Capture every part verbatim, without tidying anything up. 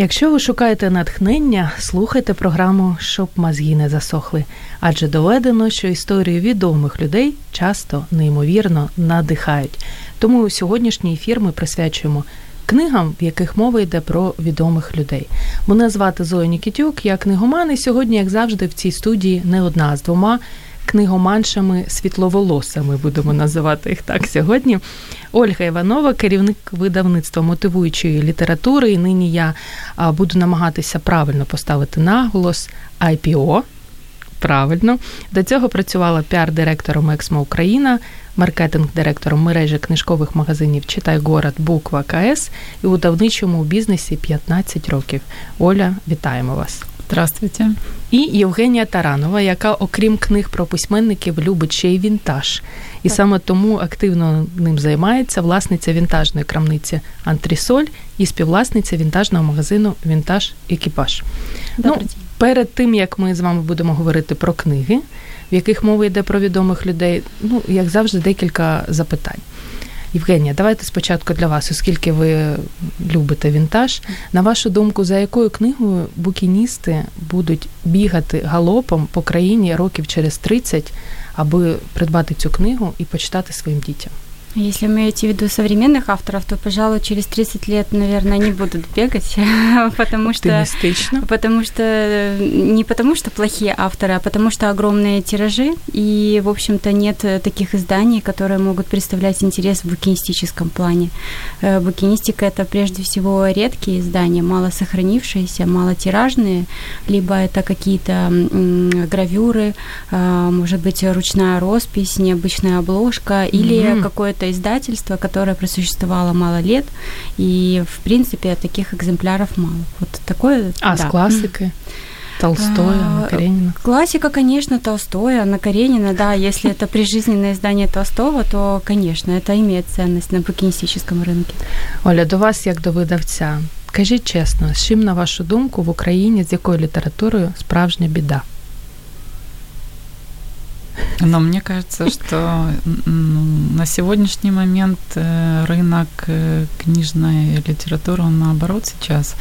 Якщо ви шукаєте натхнення, слухайте програму «Щоб мозги не засохли», адже доведено, що історії відомих людей часто, неймовірно, надихають. Тому сьогоднішній ефір ми присвячуємо книгам, в яких мова йде про відомих людей. Мене звати Зоя Нікітюк, я книгоман, і сьогодні, як завжди, в цій студії не одна, а з двома книгоманшами світловолосами, будемо називати їх так сьогодні. Ольга Іванова, керівник видавництва мотивуючої літератури, і нині я буду намагатися правильно поставити наголос «Айпіо». Правильно. До цього працювала піар-директором «Ексмо Україна», маркетинг-директором мережі книжкових магазинів «Читай город», «Буква», ка ес і у давничому бізнесі п'ятнадцять років. Оля, вітаємо вас. Здравствуйте. І Євгенія Таранова, яка, окрім книг про письменників, любить ще й вінтаж. І так, саме тому активно ним займається, власниця вінтажної крамниці «Антресоль» і співвласниця вінтажного магазину «Вінтаж Екіпаж». Добрий день. Перед тим, як ми з вами будемо говорити про книги, в яких мова йде про відомих людей, ну, як завжди, декілька запитань. Євгенія, давайте спочатку для вас, оскільки ви любите вінтаж. На вашу думку, за якою книгою букіністи будуть бігати галопом по країні років через тридцять, аби придбати цю книгу і почитати своїм дітям? Если вы имеете в виду современных авторов, то, пожалуй, через тридцать лет, наверное, не будут бегать, потому что, потому что не потому что плохие авторы, а потому что огромные тиражи, и, в общем-то, нет таких изданий, которые могут представлять интерес в букинистическом плане. Букинистика – это, прежде всего, редкие издания, мало сохранившиеся, мало тиражные, либо это какие-то гравюры, может быть, ручная роспись, необычная обложка, или mm-hmm. какое-то это издательство, которое просуществовало мало лет, и, в принципе, таких экземпляров мало. Вот такое... А да. С классикой? Толстой, Анна Каренина. Классика, конечно, Толстой, Анна Каренина, да, если это прижизненное издание Толстого, то, конечно, это имеет ценность на букинистическом рынке. Оля, до вас, як до видавця, кажіть чесно, з чим, на вашу думку, в Україні, з якою літературою справжня біда? Но мне кажется, что на сегодняшний момент рынок книжной литературы, он наоборот сейчас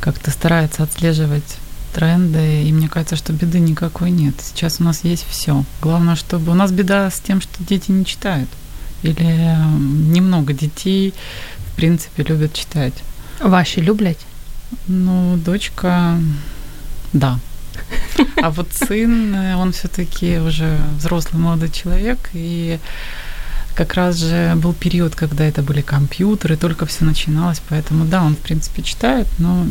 как-то старается отслеживать тренды, и мне кажется, что беды никакой нет. Сейчас у нас есть всё. Главное, чтобы... У нас беда с тем, что дети не читают, или немного детей, в принципе, любят читать. Ваши люблять? Ну, дочка, да. А вот сын, он всё-таки уже взрослый молодой человек, и как раз же был период, когда это были компьютеры, только всё начиналось, поэтому да, он в принципе читает, но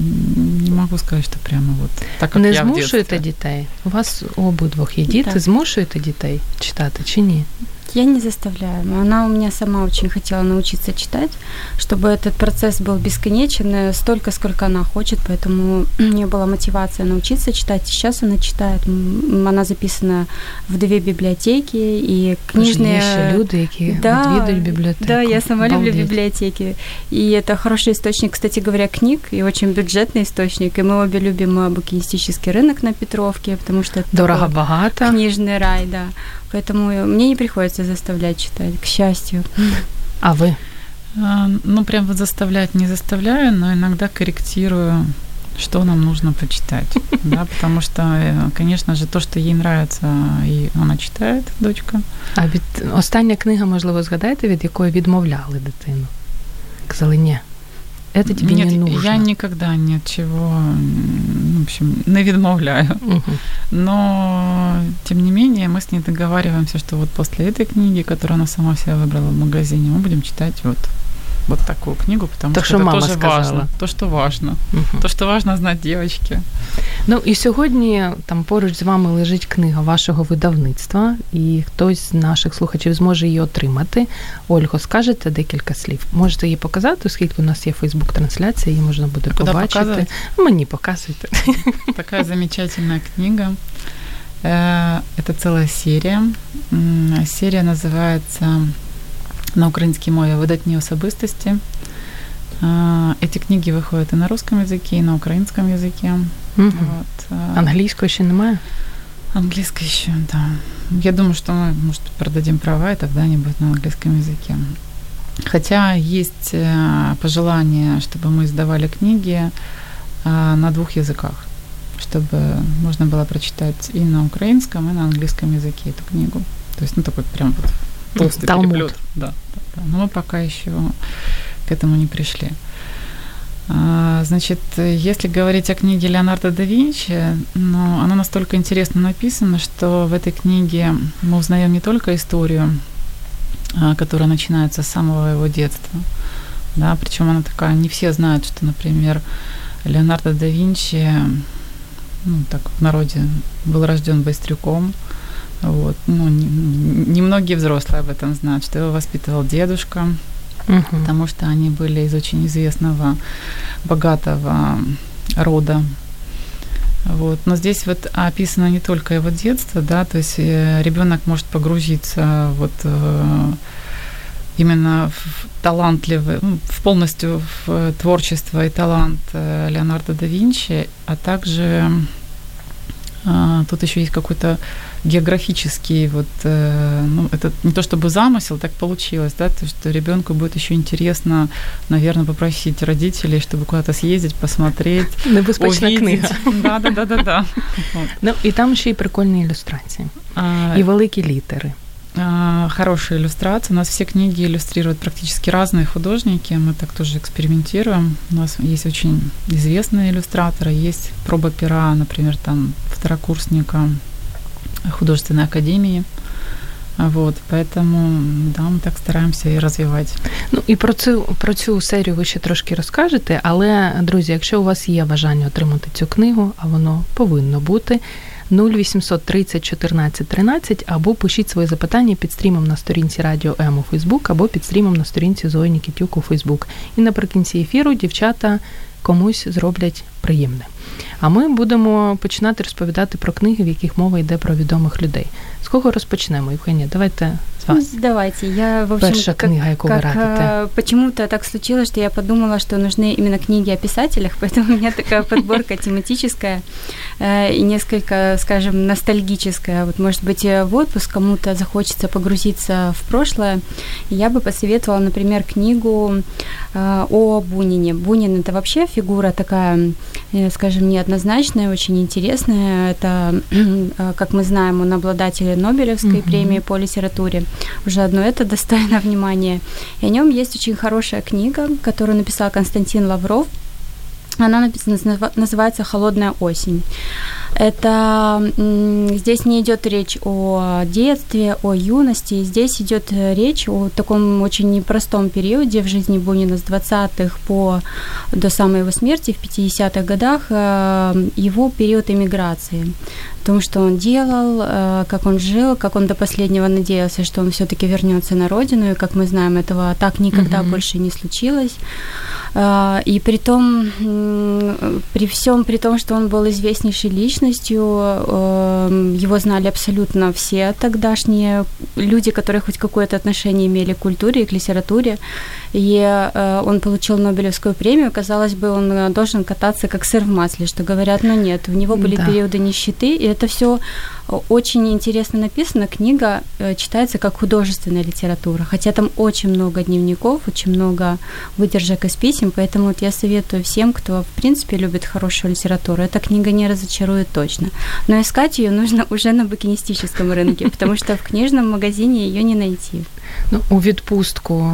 не могу сказать, что прямо вот так, как не я в детстве. Не змушуєте дітей? У вас обидвох є діти, змушуєте дітей читати чи ні? Я не заставляю. Она у меня сама очень хотела научиться читать, чтобы этот процесс был бесконечен, столько, сколько она хочет, поэтому у нее была мотивация научиться читать. Сейчас она читает. Она записана в две библиотеки, и книжные... Пожилейшие люди, які да, відвідують библиотеку. Да, я сама Балдеть. люблю библиотеки. И это хороший источник, кстати говоря, книг, и очень бюджетный источник. И мы обе любим букинистический рынок на Петровке, потому что это дорого-богато. Книжный рай, да. Поэтому мне не приходится заставлять читать, к счастью. А вы? Ну, прям вот заставлять не заставляю, но иногда корректирую, что нам нужно почитать. Да, потому что, конечно же, то, что ей нравится, и она читает, дочка. А від остання книга, можливо, згадаєте, від якої відмовляли дитину? Казали, ні. Это тебе Нет, не нужно. Я никогда ни от чего, в общем, не відмовляю. Угу. Но, тем не менее, мы с ней договариваемся, что вот после этой книги, которую она сама себе выбрала в магазине, мы будем читать вот вот такую книгу, потому то, що це теж важно. То, що важно. Uh-huh. То, що важно знати дівчатки. Ну, і сьогодні там поруч з вами лежить книга вашого видавництва, і хтось з наших слухачів зможе її отримати. Ольго, скажете декілька слів? Можете її показати, оскільки у нас є фейсбук-трансляція, її можна буде а побачити. Мені показуйте. Така замечательна книга. Это целая серия. Серия называется на украинской мове «Видатні особистості». Эти книги выходят и на русском языке, и на украинском языке. Угу. Вот. Английского еще немає? Английского еще, да. Я думаю, что мы, может, продадим права, и тогда они будут на английском языке. Хотя есть пожелание, чтобы мы издавали книги на двух языках, чтобы можно было прочитать и на украинском, и на английском языке эту книгу. То есть, ну, такой прям вот толстый Талмуд. Переплёт. Да, да, да. Но мы пока еще к этому не пришли. А, значит, если говорить о книге Леонардо да Винчи, ну, она настолько интересно написана, что в этой книге мы узнаем не только историю, которая начинается с самого его детства, да, причем она такая, не все знают, что, например, Леонардо да Винчи, ну, так в народе, был рожден байстрюком. Вот. Ну, немногие не взрослые об этом знают, что его воспитывал дедушка, угу. потому что они были из очень известного, богатого рода. Вот. Но здесь вот описано не только его детство, да, то есть ребенок может погрузиться вот в, именно в талантливый, в полностью в творчество и талант Леонардо да Винчи, а также тут еще есть какой-то географический, вот, ну, это не то чтобы замысел, так получилось, да, то, что ребенку будет еще интересно, наверное, попросить родителей, чтобы куда-то съездить, посмотреть, увидеть. Книга. Да, да, да, да, да. Вот. Ну, и там еще и прикольные иллюстрации, а, и великие литеры. А, хорошие иллюстрации. У нас все книги иллюстрируют практически разные художники, мы так тоже экспериментируем. У нас есть очень известные иллюстраторы, есть проба пера, например, там, второкурсника художественной академии. Вот, поэтому, да, ми так стараємося її розвивати. Ну, і про цю, про цю серію ви ще трошки розкажете, але, друзі, якщо у вас є бажання отримати цю книгу, а воно повинно бути, нуль вісімсот тридцять чотирнадцять тринадцять, або пишіть свої запитання під стрімом на сторінці Радіо М у Фейсбук, або під стрімом на сторінці Зої Нікітюк у Фейсбук. І наприкінці ефіру дівчата комусь зроблять приємне. А ми будемо починати розповідати про книги, в яких мова йде про відомих людей. З кого розпочнемо, Євгенія? Давайте с вас. Давайте. Я, в общем, Перша как, книга, яку ви радите. Почему-то так случилось, что я подумала, что нужны именно книги о писателях, поэтому у меня такая подборка тематическая и несколько, скажем, ностальгическая. Вот, может быть, в отпуск кому-то захочется погрузиться в прошлое. Я бы посоветовала, например, книгу о Бунине. Бунин – это вообще фигура такая, скажем, неоднозначная, очень интересная. Это, как мы знаем, он обладатель Нобелевской mm-hmm. премии по литературе. Уже одно это достойно внимания. И о нем есть очень хорошая книга, которую написал Константин Лавров. Она написана, называется «Холодная осень». Это здесь не идет речь о детстве, о юности. Здесь идет речь о таком очень непростом периоде в жизни Бунина с двадцатых по до самой его смерти в пятидесятых годах, его период эмиграции, о том, что он делал, как он жил, как он до последнего надеялся, что он все-таки вернется на родину, и, как мы знаем, этого так никогда mm-hmm. больше не случилось. И при том, при всем, при том, что он был известнейшей личностью, его знали абсолютно все тогдашние люди, которые хоть какое-то отношение имели к культуре и к литературе, и он получил Нобелевскую премию, казалось бы, он должен кататься как сыр в масле, что говорят, но нет, у него были да. периоды нищеты, и это все очень интересно написано, книга читается как художественная литература, хотя там очень много дневников, очень много выдержек из писем, поэтому вот я советую всем, кто, в принципе, любит хорошую литературу, эта книга не разочарует точно, но искать ее нужно уже на букинистическом рынке, потому что в книжном магазине ее не найти. Ну, у відпустку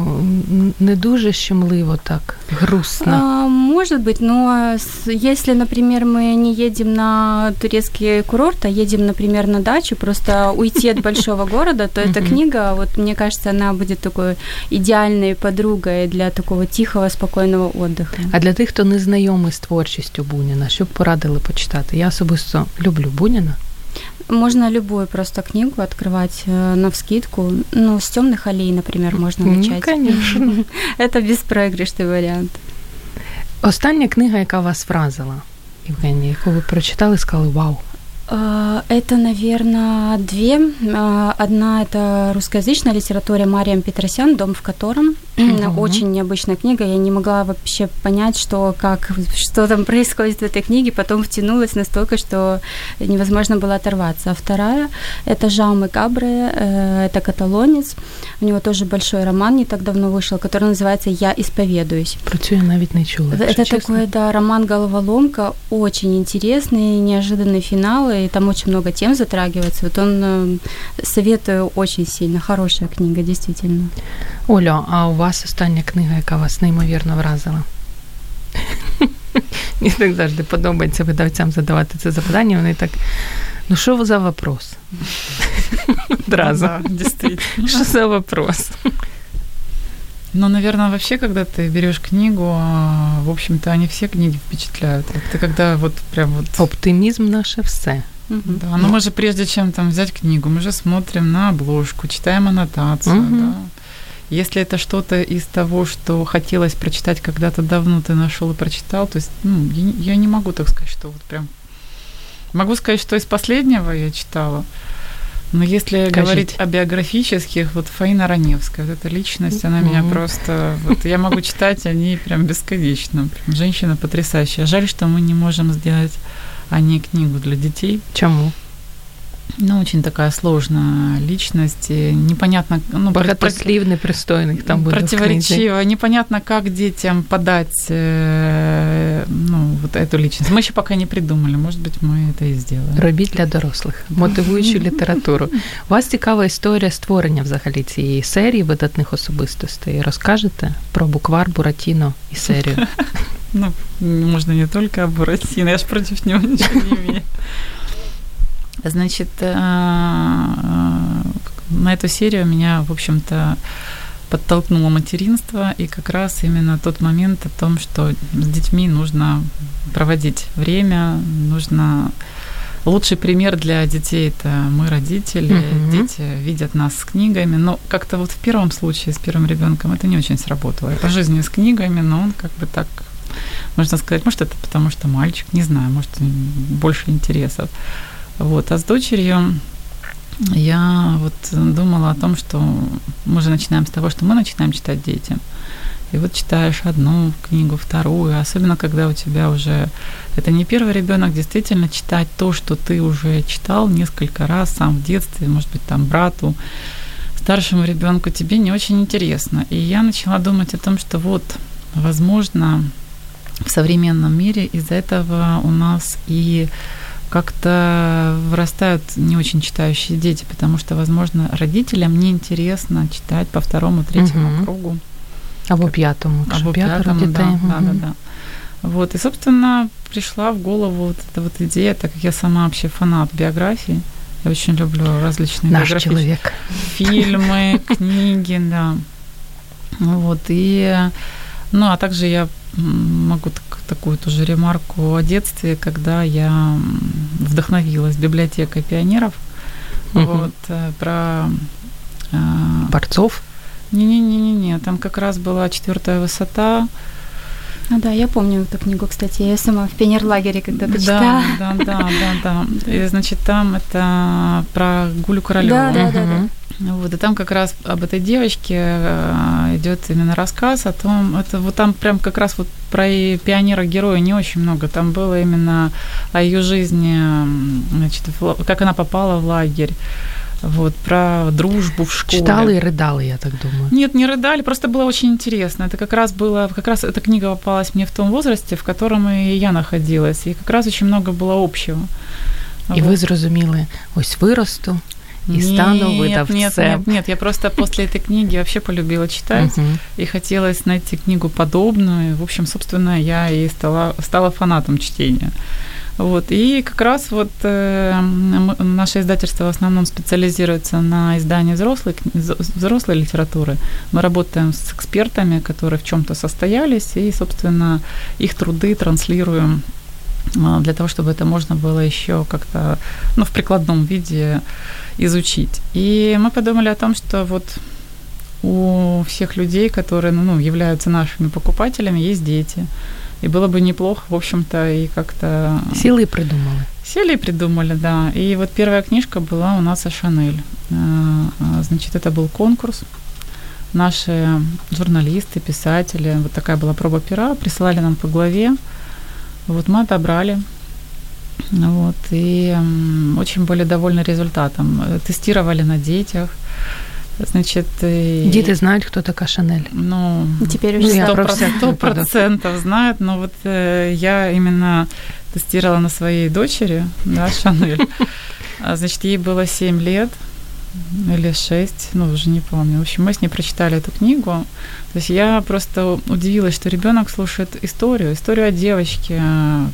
не дуже щемливо так, грустно? А, может быть, но если, например, мы не едем на турецкий курорт, курорта, едем, например, на дачу, просто уйти от большого города, то эта книга, вот мне кажется, она будет такой идеальной подругой для такого тихого, спокойного отдыха. А для тих, хто не знайомий з творчістю Буніна, що б порадили почитати? Я особисто люблю Буніна. Можно любую просто книгу открывать навскидку. Ну, с «Темных аллей», например, можно начать. Ну, конечно. Это беспроигрышный вариант. Остання книга, яка вас вразила, Євгенія, яку ви прочитали і сказали «Вау». Это, наверное, две. Одна – это русскоязычная литература Мариам Петросян «Дом в котором». Uh-huh. Очень необычная книга. Я не могла вообще понять, что, как, что там происходит в этой книге. Потом втянулась настолько, что невозможно было оторваться. А вторая – это Жауме Кабре, это каталонец. У него тоже большой роман не так давно вышел, который называется «Я исповедуюсь». Про цю я навіть не чула. Это честно? Такой, да, роман-головоломка, очень интересный, неожиданный финал. И там очень много тем затрагивается. Вот он, советую очень сильно, хорошая книга, действительно. Оля, а у вас остання книга, яка вас неймовірно вразила? Мені так завжди подобається видавцям задавати це запитання, вони так, ну що за вопрос? Одразу, дійсно. Що за вопрос? Ну, наверное, вообще, когда ты берёшь книгу, в общем-то, они все книги впечатляют. Ты когда вот прям вот... Оптимизм наше все. Uh-huh. Да, но мы же прежде чем там взять книгу, мы же смотрим на обложку, читаем аннотацию, uh-huh. да. Если это что-то из того, что хотелось прочитать когда-то давно, ты нашёл и прочитал, то есть, ну, я, я не могу так сказать, что вот прям... Могу сказать, что из последнего я читала. Но если Скажите. говорить о биографических, вот Фаина Раневская, вот эта личность, она меня mm-hmm. просто... Вот я могу читать о ней прям бесконечно. Прям женщина потрясающая. Жаль, что мы не можем сделать о ней книгу для детей. Чему? Ну, очень такая сложная личность, непонятно... Ну, Богатосливный, про... пристойный там будет. Противоречиво, непонятно, как детям подать э, ну, вот эту личность. Мы еще пока не придумали, может быть, мы это и сделаем. Робіть для дорослих, мотивуючу літературу. У вас цікава історія створення взагалі цієї серії видатних особистостей. Розкажете про буквар, Буратіно і серію? Ну, можно не только о Буратино, я ж против него ничего не имею. Значит, на эту серию меня, в общем-то, подтолкнуло материнство, и как раз именно тот момент о том, что с детьми нужно проводить время, нужно... Лучший пример для детей – это мы, родители, mm-hmm. дети видят нас с книгами, но как-то вот в первом случае с первым ребёнком это не очень сработало. И по жизни с книгами, но он как бы так, можно сказать, может, это потому что мальчик, не знаю, может, больше интересов. Вот, а с дочерью я вот думала о том, что мы же начинаем с того, что мы начинаем читать детям. И вот читаешь одну книгу, вторую, особенно когда у тебя уже... Это не первый ребёнок, действительно читать то, что ты уже читал несколько раз сам в детстве, может быть, там брату, старшему ребёнку, тебе не очень интересно. И я начала думать о том, что вот, возможно, в современном мире из-за этого у нас и... как-то вырастают не очень читающие дети, потому что, возможно, родителям неинтересно читать по второму, третьему uh-huh. кругу. Або пятому. Або пятому, да, uh-huh. да, да, да. Вот, и, собственно, пришла в голову вот эта вот идея, так как я сама вообще фанат биографии, я очень люблю различные Наш биографии. Человек. Фильмы, книги, да. Вот, и... Ну, а также я могу так, такую тоже ремарку о детстве, когда я вдохновилась библиотекой пионеров. Угу. Вот, про... Борцов? Не-не-не-не, там как раз была четвертая высота. А, да, я помню эту книгу, кстати, я сама в пионерлагере когда-то да, читала. Да, да, да, да. И, значит, там это про Гулю Королёву. Да, да, угу. да, да. Вот, и там как раз об этой девочке идёт именно рассказ о том, это вот там прям как раз вот про пионера-героя не очень много, там было именно о её жизни, значит, как она попала в лагерь, вот, про дружбу в школе. Читала и рыдала, я так думаю. Нет, не рыдали, просто было очень интересно. Это как раз было, как раз эта книга попалась мне в том возрасте, в котором и я находилась, и как раз очень много было общего. И вот. Вы зрозуміли, ось виросту. И стану выдавцем. Нет, нет, нет, я просто после этой книги вообще полюбила читать, uh-huh. и хотелось найти книгу подобную. В общем, собственно, я и стала, стала фанатом чтения. Вот. И как раз вот э, наше издательство в основном специализируется на издании взрослой, взрослой литературы. Мы работаем с экспертами, которые в чем-то состоялись, и, собственно, их труды транслируем для того, чтобы это можно было еще как-то, ну, в прикладном виде изучить. И мы подумали о том, что вот у всех людей, которые, ну, являются нашими покупателями, есть дети. И было бы неплохо, в общем-то, и как-то... Силы и придумали. Силы и придумали, да. И вот первая книжка была у нас о Шанель. Значит, это был конкурс. Наши журналисты, писатели, вот такая была проба пера, присылали нам по главе. Вот мы отобрали. Вот, и очень были довольны результатом. Тестировали на детях. Значит, и... Дети знают, кто такая Шанель. Ну, теперь уже сто процентов знают, но вот э, я именно тестировала на своей дочери, да, Шанель. Значит, ей было семь лет или шесть, ну, уже не помню. В общем, мы с ней прочитали эту книгу. То есть я просто удивилась, что ребенок слушает историю, историю о девочке,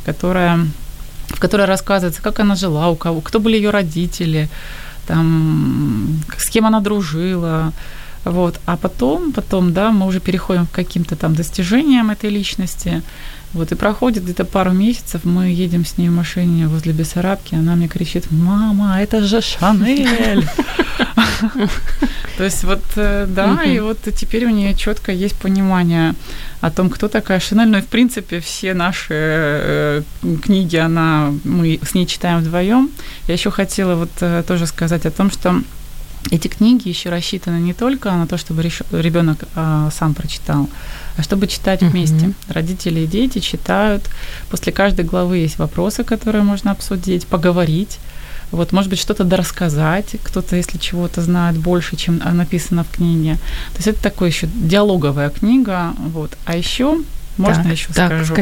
которая, в которой рассказывается, как она жила, у кого, кто были ее родители, там, с кем она дружила, вот, а потом, потом, да, мы уже переходим к каким-то там достижениям этой личности, вот, и проходит где-то пару месяцев, мы едем с ней в машине возле Бессарабки, она мне кричит: «Мама, это же Шанель!» То есть вот, да, и вот теперь у нее четко есть понимание о том, кто такая Шанель. Ну и в принципе все наши книги, она, мы с ней читаем вдвоем. Я еще хотела вот тоже сказать о том, что эти книги еще рассчитаны не только на то, чтобы ребенок сам прочитал, а чтобы читать вместе. Mm-hmm. Родители и дети читают. После каждой главы есть вопросы, которые можно обсудить, поговорить. Вот, может быть, что-то дорассказать, кто-то, если чего-то знает больше, чем написано в книге. То есть это такая еще диалоговая книга. Вот. А еще, можно еще скажу,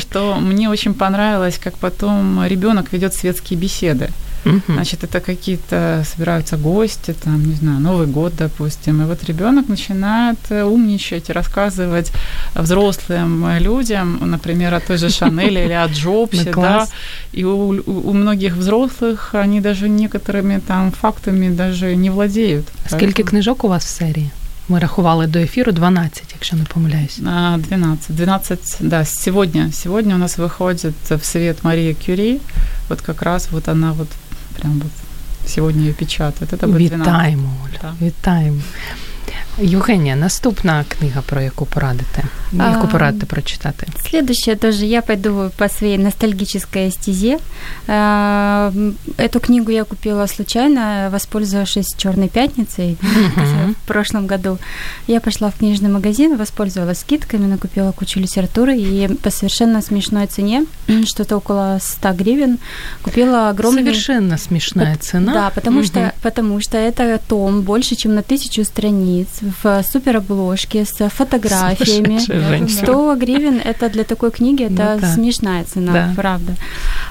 что мне очень понравилось, как потом ребенок ведет светские беседы. Значит, это какие-то собираются гости, там, не знаю, Новый год, допустим. И вот ребенок начинает умничать и рассказывать взрослым людям, например, о той же Шанели или о Джобсе, да. И у, у многих взрослых они даже некоторыми там фактами даже не владеют. Скільки книжок у вас в серії? Ми рахували до ефіру дванадцять, якщо не помиляюсь. двенадцать, двенадцать, да, сьогодні. Сьогодні у нас виходить в світ Марія Кюри. Вот как раз вот она вот прям вот сьогодні її печатають. Это буде двенадцять. Вітаємо, Оль. Да. Вітаємо. Євгенія, наступна книга, про яку порадите? Яку порадите прочитати? Следующая тоже. Я пойду по своей ностальгической стезе. Эту книгу я купила случайно, воспользовавшись «Чёрной пятницей» в прошлом году. Я пошла в книжный магазин, воспользовалась скидками, накупила кучу литературы и по совершенно смешной цене, что-то около сто гривен, купила огромный... Совершенно смешная цена. Да, потому, угу. что, потому что это том больше, чем на тысячу страниц, в суперобложке, с фотографиями. сто гривен это для такой книги, это ну, да. смешная цена, да. правда.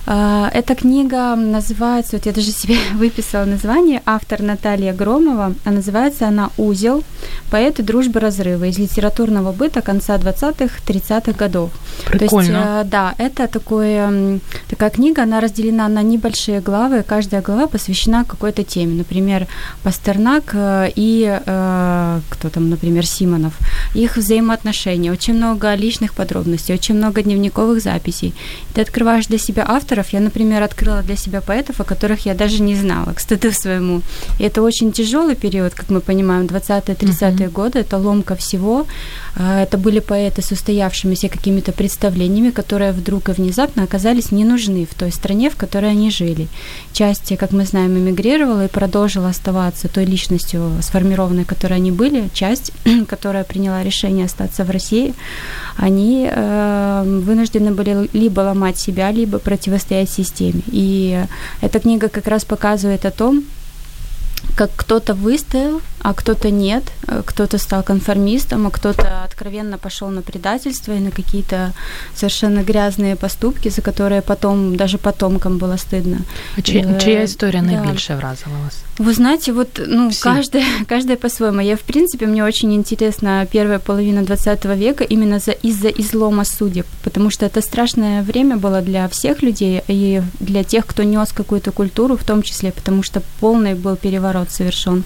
Эта книга называется, вот я даже себе выписала название, автор Наталья Громова, а называется она «Узел. Поэты дружбы разрыва из литературного быта конца двадцатых, тридцатых годов». Прикольно. То есть, да, это такое, такая книга, она разделена на небольшие главы, каждая глава посвящена какой-то теме. Например, Пастернак и кто там, например, Симонов, их взаимоотношения, очень много личных подробностей, очень много дневниковых записей. Ты открываешь для себя авторов. Я, например, открыла для себя поэтов, о которых я даже не знала, к стыду своему. И это очень тяжелый период, как мы понимаем, двадцатые, тридцатые uh-huh. годы, это ломка всего. Это были поэты с устоявшимися какими-то представлениями, которые вдруг и внезапно оказались не нужны в той стране, в которой они жили. Часть, как мы знаем, эмигрировала и продолжила оставаться той личностью сформированной, которой они были. Часть, которая приняла решение остаться в России, они э, вынуждены были либо ломать себя, либо противостоять системе. И эта книга как раз показывает о том, как кто-то выстоял, а кто-то нет, кто-то стал конформистом, а кто-то откровенно пошел на предательство и на какие-то совершенно грязные поступки, за которые потом, даже потомкам было стыдно. А чия, чия історія найбільше да. вразила вас? Вы знаете, вот, ну, каждая, каждая по-своему. Я, в принципе, мне очень интересна первая половина двадцатого века именно за, из-за излома судеб, потому что это страшное время было для всех людей и для тех, кто нёс какую-то культуру в том числе, потому что полный был переворот совершен.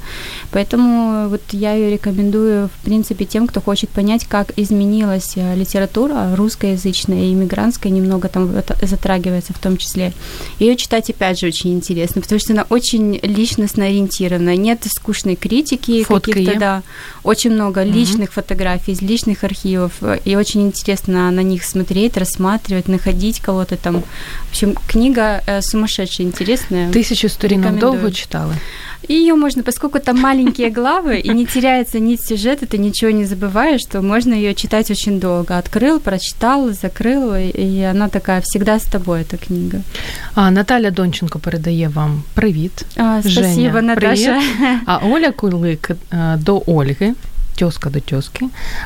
Поэтому вот я её рекомендую, в принципе, тем, кто хочет понять, как изменилась литература русскоязычная и иммигрантская, немного там затрагивается в том числе. Её читать, опять же, очень интересно, потому что она очень личностно ориентирована. Нет скучной критики. Фотки каких-то, да. Очень много личных угу. фотографий из личных архивов, и очень интересно на них смотреть, рассматривать, находить кого-то там. В общем, книга сумасшедшая, интересная. Тысячу сторінок долго читала? Её можно, поскольку там маленькие главы, и не теряется нить сюжета, ты ничего не забываешь, что можно её читать очень долго. Открыл, прочитал, закрыл, и она такая всегда с тобой, эта книга. А, Наталя Донченко передає вам привіт. А, спасибо, Женя, Наташа. Привіт. А Оля Кулик до Ольги, тёзка до тёзки.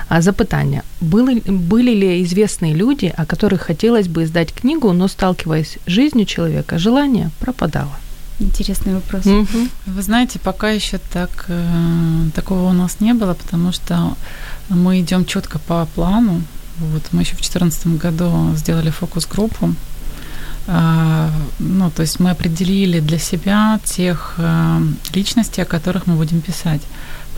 А запитання. Были, были ли известные люди, о которых хотелось бы издать книгу, но, сталкиваясь с жизнью человека, желание пропадало? Интересный вопрос. Mm-hmm. Вы знаете, пока еще так, э, такого у нас не было, потому что мы идем четко по плану. Вот, мы еще в две тысячи четырнадцатом году сделали фокус-группу. Э, ну, то есть мы определили для себя тех э, личностей, о которых мы будем писать.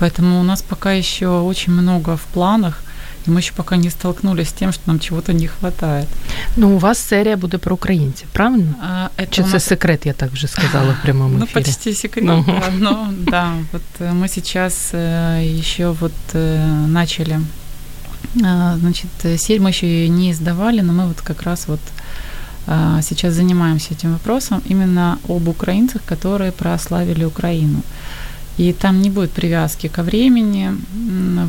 Поэтому у нас пока еще очень много в планах, и мы еще пока не столкнулись с тем, что нам чего-то не хватает. Ну, у вас серия будет про украинцев, правильно? А, это Чи нас... це секрет, я так уже сказала в прямом эфире? Ну, почти секрет, ну. Да, но да, вот мы сейчас еще вот начали, значит, серию мы еще не издавали, но мы вот как раз вот сейчас занимаемся этим вопросом именно об украинцах, которые прославили Украину. И там не будет привязки ко времени,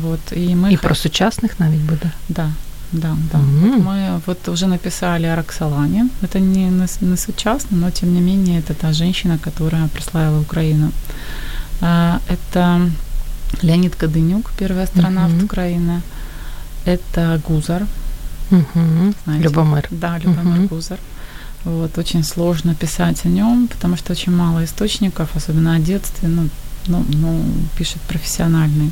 вот, и мы... И про сучасных навіть буде? Да, да, да. Mm-hmm. Мы вот уже написали о Роксолане, это не, не сучасно, но тем не менее это та женщина, которая прославила Украину. Это Леонид Кадынюк, первый астронавт mm-hmm. Украины, это Гузар, mm-hmm. знаете? Любомир. Да, Любомир mm-hmm. Гузар. Вот, очень сложно писать о нем, потому что очень мало источников, особенно о детстве, ну, Ну, ну, пишет профессиональний.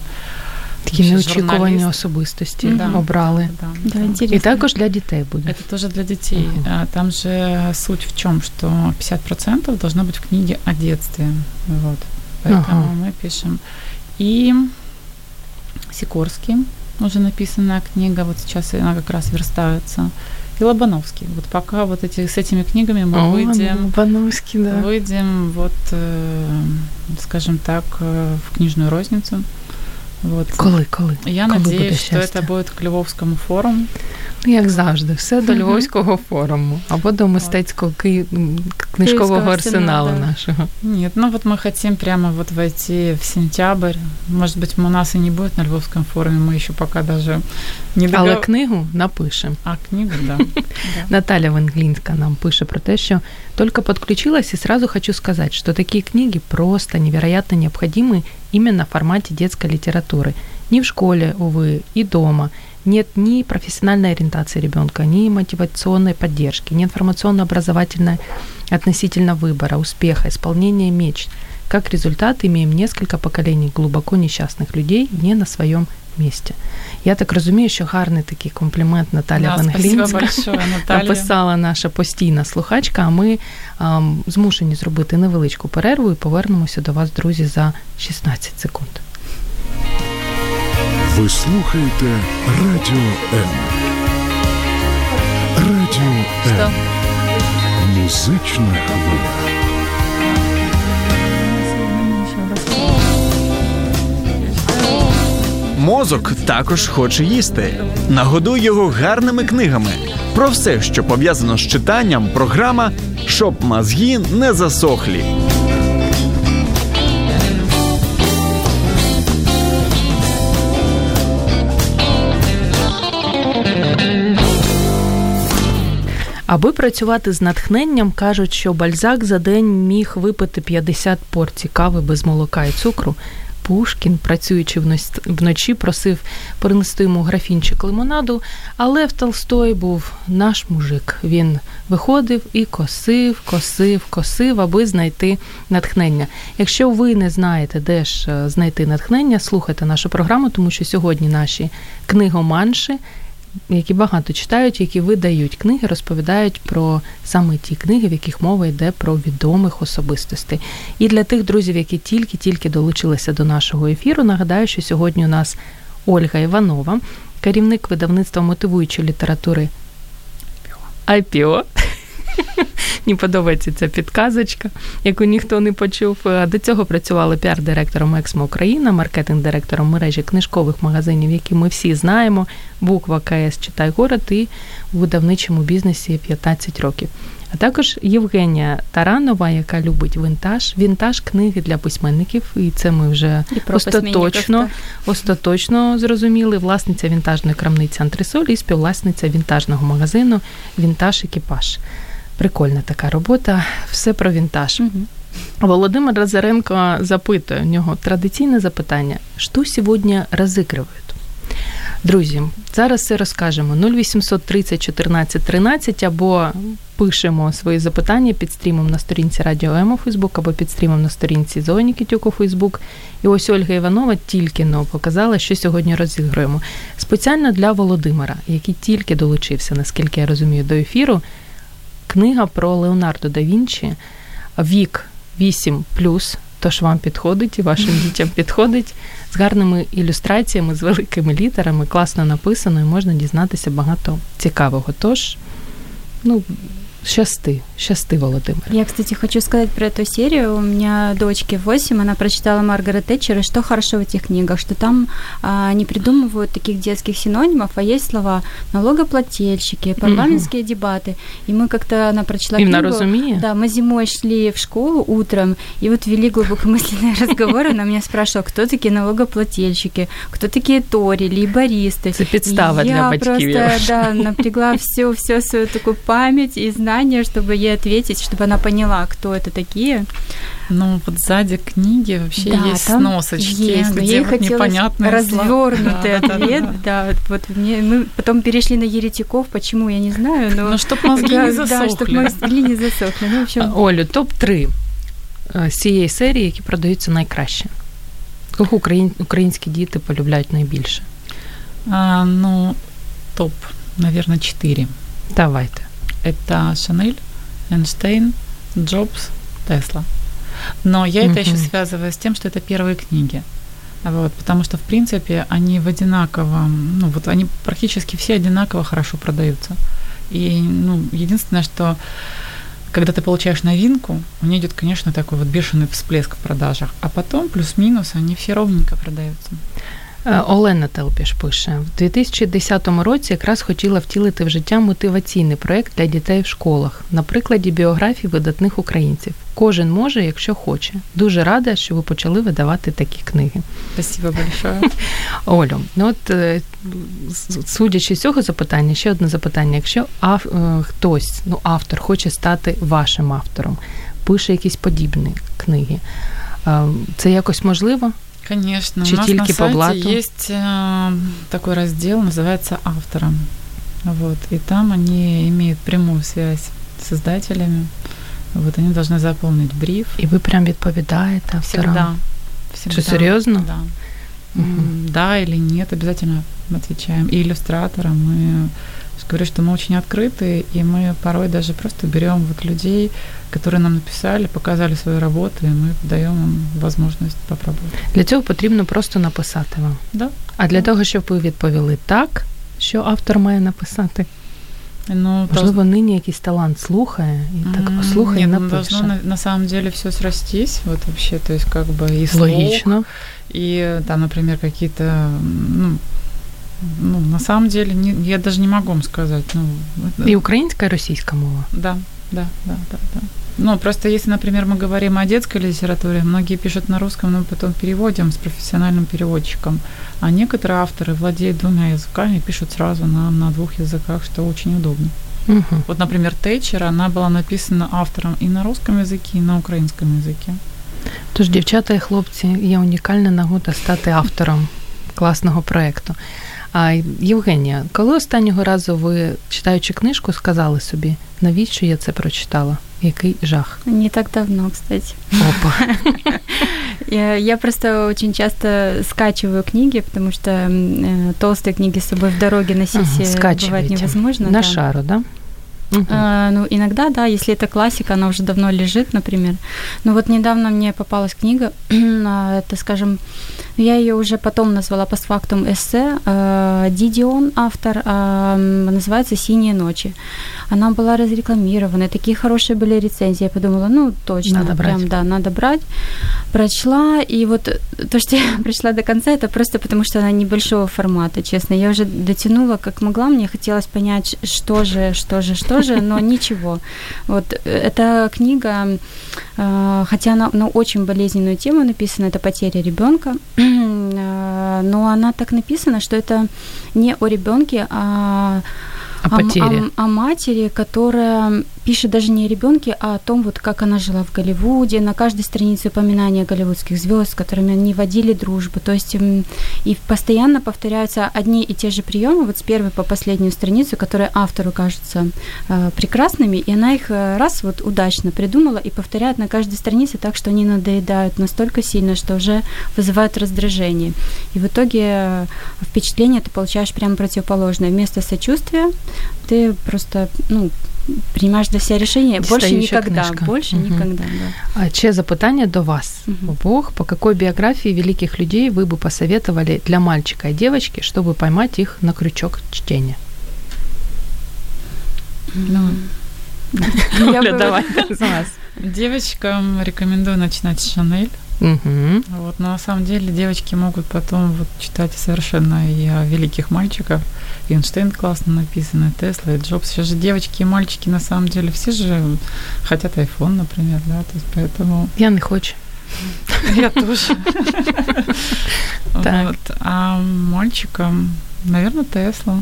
Такі неочікувані особистості да, обрали. Да, да, да. Да. І також для дітей буде. Це теж для дітей. Угу. Там же суть в чому, що пятьдесят процентов должно бути в книгі о детстве. Вот. Поэтому ага. мы пишем. И Сикорский, уже написанная книга, вот сейчас она как раз верстается. И Лобановский. Вот пока вот эти, с этими книгами мы О, выйдем, Лобановский, да. выйдем вот, э, скажем так, э, в книжную розницу. Вот. Коли, коли? Я коли надеюсь, что это будет к Львовскому форуму. Ну, як завжди, все до Львовського форуму, або до мистецького ки... книжкового арсенала да. нашего. Нет, ну вот мы хотим прямо вот войти в сентябрь. Может быть, у нас и не будет на Львовском форуме, мы еще пока даже не договор... Але книгу напишем. А книгу, да. Наталья Венглинска нам пише про те, що только подключилась и сразу хочу сказать, что такие книги просто невероятно необходимы именно в формате детской литературы. Ни в школе, увы, и дома нет ни профессиональной ориентации ребёнка, ни мотивационной поддержки, ни информационно-образовательной относительно выбора, успеха, исполнения мечт. Как результат, имеем несколько поколений глубоко несчастных людей не на своём месте. Я так розумію, що гарний такий комплімент Наталя да, Ванглінська написала наша постійна слухачка, а ми ем, змушені зробити невеличку перерву і повернемося до вас, друзі, за шістнадцять секунд. Ви слухаєте Радіо М. Радіо М. Музична хвиля. Мозок також хоче їсти. Нагодуй його гарними книгами. Про все, що пов'язано з читанням, програма «Щоб мозги не засохлі». Аби працювати з натхненням, кажуть, що Бальзак за день міг випити п'ятдесят порцій кави без молока і цукру, Пушкін, працюючи вночі, просив принести йому графінчик лимонаду, але в Толстой був наш мужик. Він виходив і косив, косив, косив, аби знайти натхнення. Якщо ви не знаєте, де ж знайти натхнення, слухайте нашу програму, тому що сьогодні наші книгоманші, які багато читають, які видають книги, розповідають про саме ті книги, в яких мова йде про відомих особистостей. І для тих друзів, які тільки-тільки долучилися до нашого ефіру, нагадаю, що сьогодні у нас Ольга Іванова, керівник видавництва мотивуючої літератури «Айпіо». Мені подобається ця підказочка, яку ніхто не почув. До цього працювала піар-директором «Ексмо Україна», маркетинг-директором мережі книжкових магазинів, які ми всі знаємо, буква КС «Читай город», і в видавничому бізнесі п'ятнадцять років. А також Євгенія Таранова, яка любить вінтаж, вінтаж книги для письменників, і це ми вже остаточно, остаточно зрозуміли, власниця вінтажної крамниці «Антресоль» і співвласниця вінтажного магазину «Вінтаж Екіпаж». Прикольна така робота, все про вінтаж. Угу. Володимир Разаренко запитує, у нього традиційне запитання, що сьогодні розігрують? Друзі, зараз все розкажемо. нуль вісімсот тридцять чотирнадцять тринадцять або пишемо свої запитання під стрімом на сторінці Радіо М у Фейсбук, або під стрімом на сторінці Зої Нікітюк у Фейсбук. І ось Ольга Іванова тільки но показала, що сьогодні розіграємо. Спеціально для Володимира, який тільки долучився, наскільки я розумію, до ефіру, книга про Леонардо да Вінчі, вік вісім плюс, тож вам підходить і вашим дітям підходить, з гарними ілюстраціями, з великими літерами, класно написано і можна дізнатися багато цікавого. Тож, ну, счасти, счасти, Володимир. Я, кстати, хочу сказать про эту серию. У меня дочке восемь, она прочитала Маргарет Тэтчер, и что хорошо в этих книгах, что там а, не придумывают таких детских синонимов, а есть слова налогоплательщики, парламентские mm-hmm. дебаты. И мы как-то, она прочла Именно книгу. Разумею. Да, мы зимой шли в школу утром, и вот вели глубокомысленные разговоры, она меня спрашивала, кто такие налогоплательщики, кто такие тори, лейбористы. Это подстава для батьків. Я просто, да, напрягла всю, всю свою такую память и знание, чтобы ей ответить, чтобы она поняла, кто это такие. Ну, вот сзади книги вообще да, есть сносочки, есть, где вот непонятные развернутый слова. Ответ, да, вот, вот мне, мы потом перешли на еретиков, почему, я не знаю, но... Ну, чтобы мозги не засохли. Да, чтобы мозги не засохли. Ну, в общем... Олю, топ три з цієї серії, які продаються найкраще? Кого українські діти полюбляють найбільше? А, ну, топ, наверное, чотири. Давайте. Это Шанель, Эйнштейн, Джобс, Тесла. Но я это mm-hmm. еще связываю с тем, что это первые книги. Вот, потому что, в принципе, они в одинаковом... Ну, вот они практически все одинаково хорошо продаются. И, ну, единственное, что когда ты получаешь новинку, у нее идет, конечно, такой вот бешеный всплеск в продажах. А потом, плюс-минус, они все ровненько продаются. Олена Телпіш пише, в дві тисячі десятому році якраз хотіла втілити в життя мотиваційний проєкт для дітей в школах, на прикладі біографій видатних українців. Кожен може, якщо хоче. Дуже рада, що ви почали видавати такі книги. Спасибо большое. Олю, ну от, судячи з цього запитання, ще одне запитання. Якщо ав, хтось, ну автор, хоче стати вашим автором, пише якісь подібні книги, це якось можливо? Конечно, Чи у нас на сайте поблату? Есть э, такой раздел, называется «Автором». Вот, и там они имеют прямую связь с издателями. Вот, они должны заполнить бриф. И вы прям отвечаете авторам? Всегда. Всегда. Что, серьезно? Да. Угу. Да или нет, обязательно отвечаем. И иллюстраторам, и... Говорю, что мы очень открыты, и мы порой даже просто берем вот людей, которые нам написали, показали свою работу, и мы даємо им возможность попробовать. Для цього потрібно просто написати вам. Да. А для да. того, щоб ви відповіли так, що автор має написати? Ну, Можливо, то... нині якийсь талант слухає, и так послухає и напише. Нет, должно на, на самом деле все срастись, вот вообще, то есть как бы и слух, Логично. И там, например, какие-то... Ну, Ну, на самом деле, не, я даже не могу вам сказать. Ну, это... И украинская, и российская мова? Да, да, да, да, да. Ну, просто если, например, мы говорим о детской литературе, многие пишут на русском, но мы потом переводим с профессиональным переводчиком. А некоторые авторы владеют двумя языками и пишут сразу на, на двух языках, что очень удобно. Угу. Вот, например, Тэтчер, она была написана автором и на русском языке, и на украинском языке. Тож, дівчата і хлопці, є унікальна нагода стати автором класного проєкту. А, Євгенія, коли останнього разу ви, читаючи книжку, сказали собі, навіщо я це прочитала? Який жах? Не так давно, кстати. Опа. я, я просто очень часто скачиваю книги, потому что э, толстые книги с собой в дороге носить ага, бывает невозможно. На да. шару, да? Uh-huh. А, ну, иногда, да, если это классика, она уже давно лежит, например. Но вот недавно мне попалась книга, это, скажем, я её уже потом назвала постфактум эссе, Дидион, автор, называется «Синие ночи». Она была разрекламирована, такие хорошие были рецензии, я подумала, ну, точно, надо прям, брать. да, надо брать. Прочла, и вот то, что я прочла до конца, это просто потому, что она небольшого формата, честно. Я уже дотянула, как могла, мне хотелось понять, что же, что же, что же. Же, но ничего. Вот эта книга, хотя она на очень болезненную тему написана, это потеря ребёнка, но она так написана, что это не о ребёнке, а о, о, о матери, которая пишет даже не о ребёнке, а о том, вот, как она жила в Голливуде, на каждой странице упоминания голливудских звёзд, с которыми они водили дружбу. То есть и постоянно повторяются одни и те же приёмы, вот с первой по последнюю страницу, которые автору кажутся э, прекрасными, и она их раз вот удачно придумала и повторяет на каждой странице так, что они надоедают настолько сильно, что уже вызывают раздражение. И в итоге впечатление ты получаешь прямо противоположное. Вместо сочувствия ты просто, ну, приймаєш до себе рішення, більше ніколи, більше ніколи, да. А ще запитання до вас. Угу. Бог, по какой биографии великих людей вы бы посоветовали для мальчика и девочки, чтобы поймать их на крючок чтения? Ну, я бы... Давай, давай. Девочкам рекомендую начинать с Шанель. Угу. Вот, но на самом деле девочки могут потом вот читать совершенно и о великих мальчиках. Эйнштейн классно написано, и Тесла, и Джобс. Сейчас же девочки и мальчики, на самом деле, все же хотят айфон, например, да, то есть поэтому... Я не хочу. Я тоже. А мальчикам, наверное, Тесла.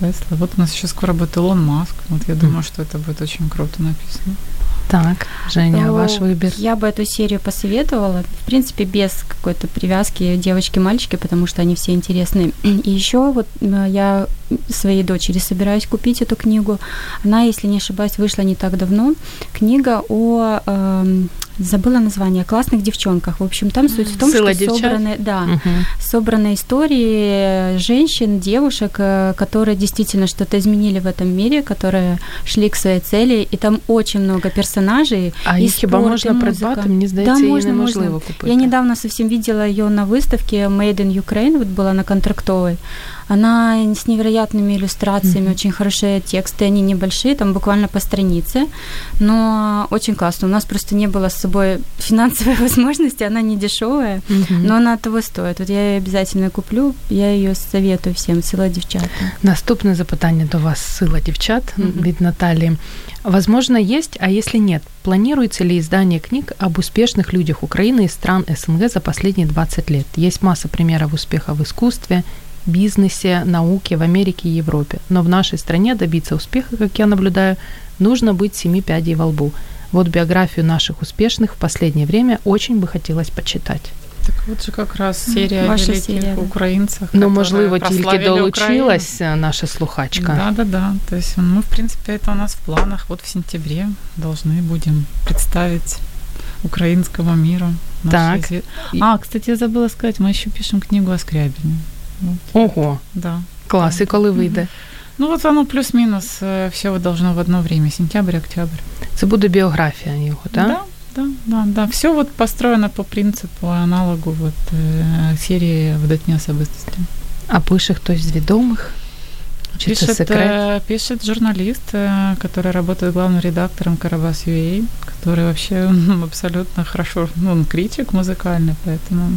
Тесла. Вот у нас еще скоро будет Илон Маск. Вот я думаю, что это будет очень круто написано. Так, Женя, то ваш выбор. Я бы эту серию посоветовала, в принципе, без какой-то привязки девочки-мальчики, потому что они все интересны. И ещё вот я своей дочери собираюсь купить эту книгу. Она, если не ошибаюсь, вышла не так давно. Книга о... Э, забыла название, о классных девчонках. В общем, там суть в том, Сила что девчат. собраны, да, угу. собраны истории женщин, девушек, которые действительно что-то изменили в этом мире, которые шли к своей цели, и там очень много персонажей. А їх хіба можна придбати? Мені здається, її неможливо купити. Я недавно зовсім видела её на выставке Made in Ukraine, вот была на Контрактовой. Она с невероятными иллюстрациями, mm-hmm. очень хорошие тексты, они небольшие, там буквально по странице, но очень классно. У нас просто не было с собой финансовой возможности, она не дешёвая, mm-hmm. но она того стоит. Вот я её обязательно куплю, я её советую всем, «Сила девчат». Наступне запитання до вас, «Сила девчат» mm-hmm. від Наталії. Возможно, есть, а если нет, планируется ли издание книг об успешных людях Украины и стран СНГ за последние двадцать лет? Есть масса примеров успеха в искусстве, бизнесе, науке в Америке и Европе. Но в нашей стране добиться успеха, как я наблюдаю, нужно быть семи пядей во лбу. Вот биографию наших успешных в последнее время очень бы хотелось почитать. Так вот же как раз серия о великих серия, да. украинцах, ну, можливо, тільки долучилась Украину. Наша слухачка. Да-да-да, то есть мы, в принципе, это у нас в планах. Вот в сентябре должны будем представить украинскому миру. Так. Изве... А, кстати, я забыла сказать, мы еще пишем книгу о Скрябине. Ого, да. Клас, і коли вийде? Ну, от воно плюс-мінус, все должно в одно время, сентябрь, октябрь. Це буде біографія його, так? Да, да, да, да. Все вот построено по принципу, аналогу вот, серії «Видатні особистості». А пише хтось з відомих? Чи пишет, це секрет? Пишет журналист, который работает главным редактором Карабас точка ю а, который вообще абсолютно хорошо, ну, он критик музыкальный, поэтому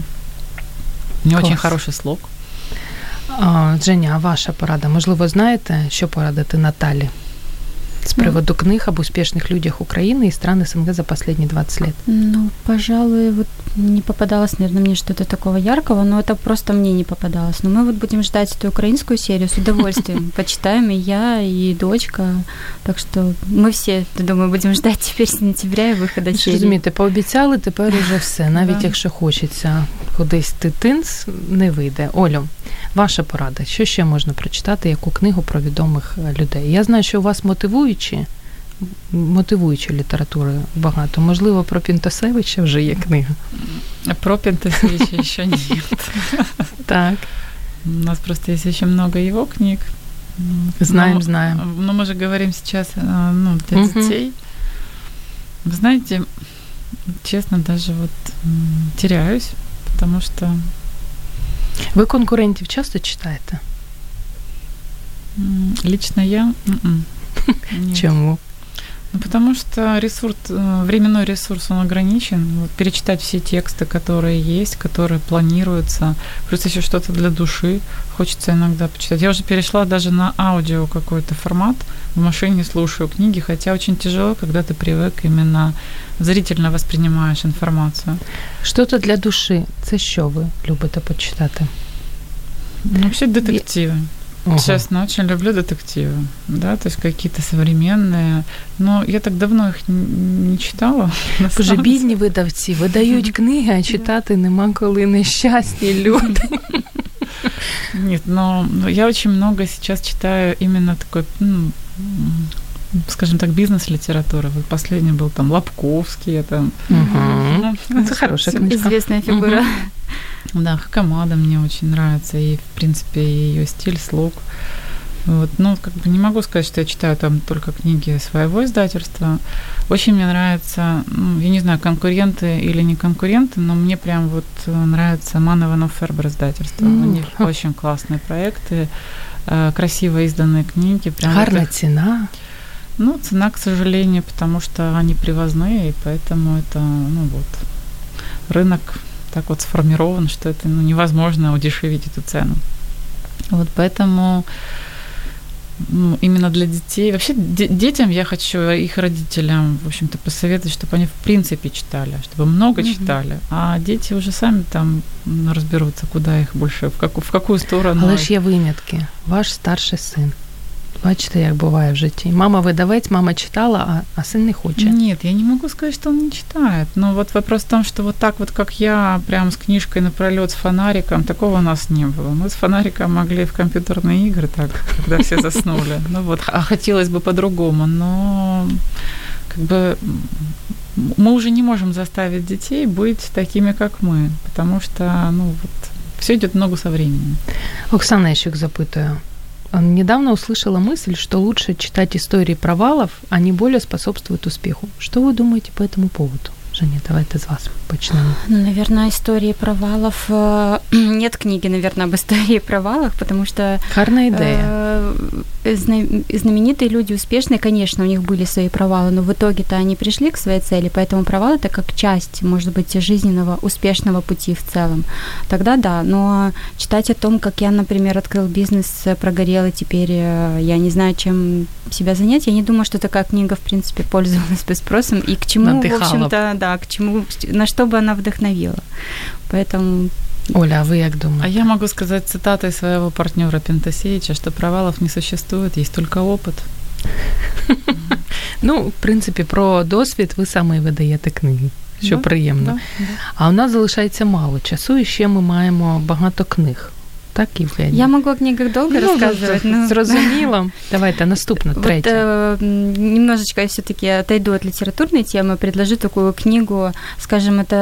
у него очень хороший слог. Женя, а ваша порада? Можливо, знаєте, що порадити Наталі? с приводу книг об успешных людях Украины и стран СНГ за последние двадцать лет? Ну, пожалуй, вот не попадалось, наверное, мне что-то такого яркого, но это просто мне не попадалось. Но мы вот будем ждать эту украинскую серию с удовольствием. Почитаем и я, и дочка. Так что мы все, думаю, будем ждать теперь сентября и выхода серии. Розумієте, пообіцяли, тепер уже все, навіть якщо хочеться кудись титинс, не вийде. Олю, ваша порада, що ще можна прочитати, яку книгу про відомих людей? Я знаю, що у вас мотивуючі, мотивуючі літератури багато. Можливо, про Пінтасевича вже є книга? Про Пінтасевича ще ні. Так. У нас просто є ще багато його книг. Знаем, но, знаем. Но мы же говорим сейчас ну, для угу. детей. Вы знаете, честно, даже вот теряюсь, потому что... Вы конкурентов часто читаете? Лично я? Чему? Ну, потому что ресурс, временной ресурс, он ограничен. Вот, перечитать все тексты, которые есть, которые планируются, плюс еще что-то для души хочется иногда почитать. Я уже перешла даже на аудио какой-то формат, в машине слушаю книги, хотя очень тяжело, когда ты привык именно зрительно воспринимаешь информацию. Что-то для души, це що ви любите почитати? Ну, вообще детективи. Ого. Честно, очень люблю детективы, да, то есть какие-то современные, но я так давно их не читала. Боже, бідні видавці видають книги, а читати нема коли, нещасні люди. Нет, но я очень много сейчас читаю именно такой, ну, скажем так, бизнес-литературы. Вот последний был там Лобковский, это угу. ну, это хорошая книжка. Известная фигура. Угу. Да, Хакамада мне очень нравится, и, в принципе, ее стиль, слог. Вот, ну, как бы не могу сказать, что я читаю там только книги своего издательства. Очень мне нравится, ну, я не знаю, конкуренты или не конкуренты, но мне прям вот нравится Манованов Фербер издательство. Mm-hmm. У них очень классные проекты, красиво изданные книги. Гарная вот цена. Ну, цена, к сожалению, потому что они привозные, и поэтому это, ну, вот, рынок... так вот сформирован, что это ну, невозможно удешевить эту цену. Вот поэтому ну, именно для детей... Вообще де- детям я хочу, их родителям, в общем-то, посоветовать, чтобы они в принципе читали, чтобы много mm-hmm. читали, а дети уже сами там ну, разберутся, куда их больше, в, как, в какую сторону. Але ж є винятки. Ваш старший сын. Бачите, як буває в житті. Мама-видавець, мама читала, а, а сын не хоче. Нет, я не могу сказать, что он не читает. Но вот вопрос в том, что вот так вот, как я, прям с книжкой напролёт, с фонариком, такого у нас не было. Мы с фонариком могли в компьютерные игры так, когда все заснули. Ну вот, а хотелось бы по-другому, но как бы мы уже не можем заставить детей быть такими, как мы, потому что, ну вот, всё идёт в ногу со временем. Оксана Ящик запытаю. Недавно услышала мысль, что лучше читать истории провалов, они более способствуют успеху. Что вы думаете по этому поводу? Женя, давайте с вас почнем. Ну, наверное, истории провалов... Нет книги, наверное, об истории провалах, потому что... Харная идея. Знаменитые люди, успешные, конечно, у них были свои провалы, но в итоге-то они пришли к своей цели, поэтому провал – это как часть, может быть, жизненного, успешного пути в целом. Тогда да, но читать о том, как я, например, открыл бизнес, прогорел, и теперь я не знаю, чем себя занять, я не думаю, что такая книга, в принципе, пользовалась бы спросом, и к чему, надыхала. В общем-то... Да, к чему, на что бы она вдохновила. Поэтому... Оля, а вы как думаете? А я могу сказать цитатой своего партнёра Пентасевича, что провалов не существует, есть только опыт. Ну, в принципі, про досвід ви саме видаєте книги, що приємно. А у нас залишається мало часу, і ще ми маємо багато книг. Так, Євгенія? Я могу о книгах долго ну, рассказывать. Ну, зрозуміло. Давайте, наступно, третє. Вот, э, немножечко я всё-таки отойду от литературной темы, предложу такую книгу, скажем, это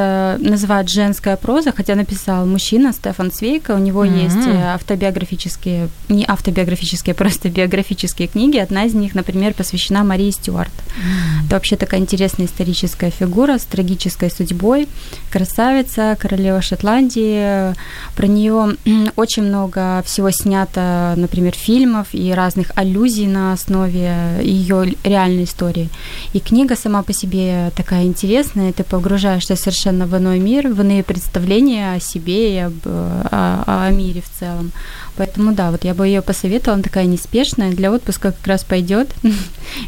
называют «Женская проза», хотя написал мужчина Стефан Цвейка, у него mm-hmm. есть автобиографические, не автобиографические, просто биографические книги, одна из них, например, посвящена Марии Стюарт. Mm-hmm. Это вообще такая интересная историческая фигура с трагической судьбой, красавица, королева Шотландии, про неё очень очень много всего снято, например, фильмов и разных аллюзий на основе ее реальной истории. И книга сама по себе такая интересная, ты погружаешься совершенно в иной мир, в иные представления о себе и об, о, о мире в целом. Поэтому да, вот я бы ее посоветовала, она такая неспешная, для отпуска как раз пойдет,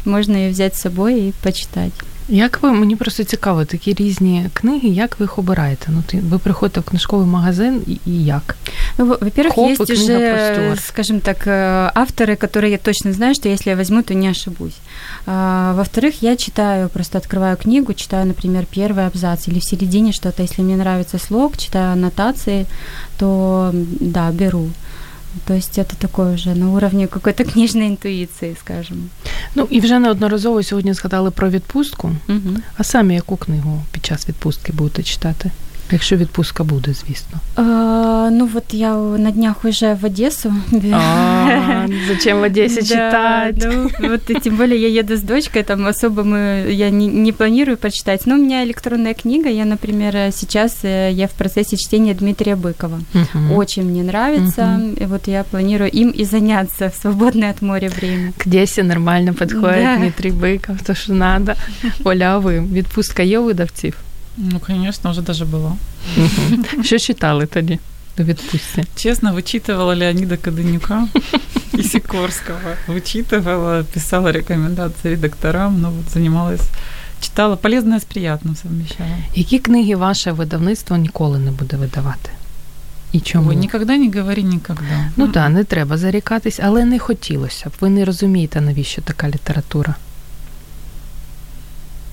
можно ее взять с собой и почитать. Як ви, мені просто цікаво, такі різні книги, як ви їх обираєте? Ну, ти, ви приходите в книжковий магазин і, і як? Ну, во-первых, Хоп, есть уже, скажем так, авторы, которые я точно знаю, что если я возьму, то не ошибусь. А, во-вторых, я читаю, просто открываю книгу, читаю, например, первый абзац или в середине что-то, если мне нравится слог, читаю аннотации, то да, беру. То есть это такое вже на уровне какой-то книжной интуиции, скажем. Ну, і вже неодноразово сьогодні згадали про відпустку. Угу. А саме яку книгу під час відпустки будете читати? Якщо відпустка буде, звісно. А, ну, вот я на днях уезжаю в Одессу. А, зачем в Одессе читать? Да, ну, вот, и тем более я еду с дочкой, там особо мы, я не, не планирую прочитать. Но у меня электронная книга, я, например, сейчас я в процессе чтения Дмитрия Быкова. Угу. Очень мне нравится. Угу. И вот я планирую им и заняться в свободное от моря время. К Одессе нормально подходит, да. Дмитрий Быков, то, что надо. Оля, а ви? Відпустка є у видавців? Ну, конечно, уже даже было. Что читали тоді до відпустки? Честно, вычитывала Леонида Кадынюка и Сикорского. Вычитывала, писала рекомендации редакторам, ну, вот занималась, читала, полезное с приятным совмещала. Які книги ваше видавництво ніколи не буде видавати? І чому? Ой, ніколи не говори ніколи. Ну, так, не треба зарікатись, але не хотілося б. Ви не розумієте, навіщо така література?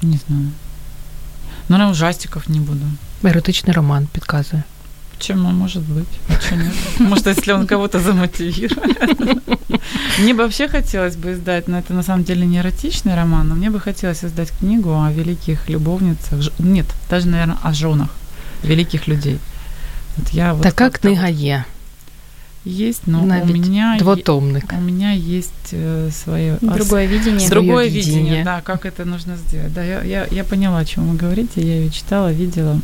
Не знаю. Ну, на ужастиков не буду. Эротичный роман подсказываю. Почему? Может быть. Почему нет? Может, если он кого-то замотивирует. Мне бы вообще хотелось бы издать, но это на самом деле не эротичный роман, но мне бы хотелось издать книгу о великих любовницах, нет, даже, наверное, о женах великих людей. Вот я вот такая книга есть. Есть, но Навіть у меня двотомник. У меня есть свое другое видение. Другое видение, видение, да, как это нужно сделать. Да, я, я, я поняла, о чем вы говорите, я ее читала, видела,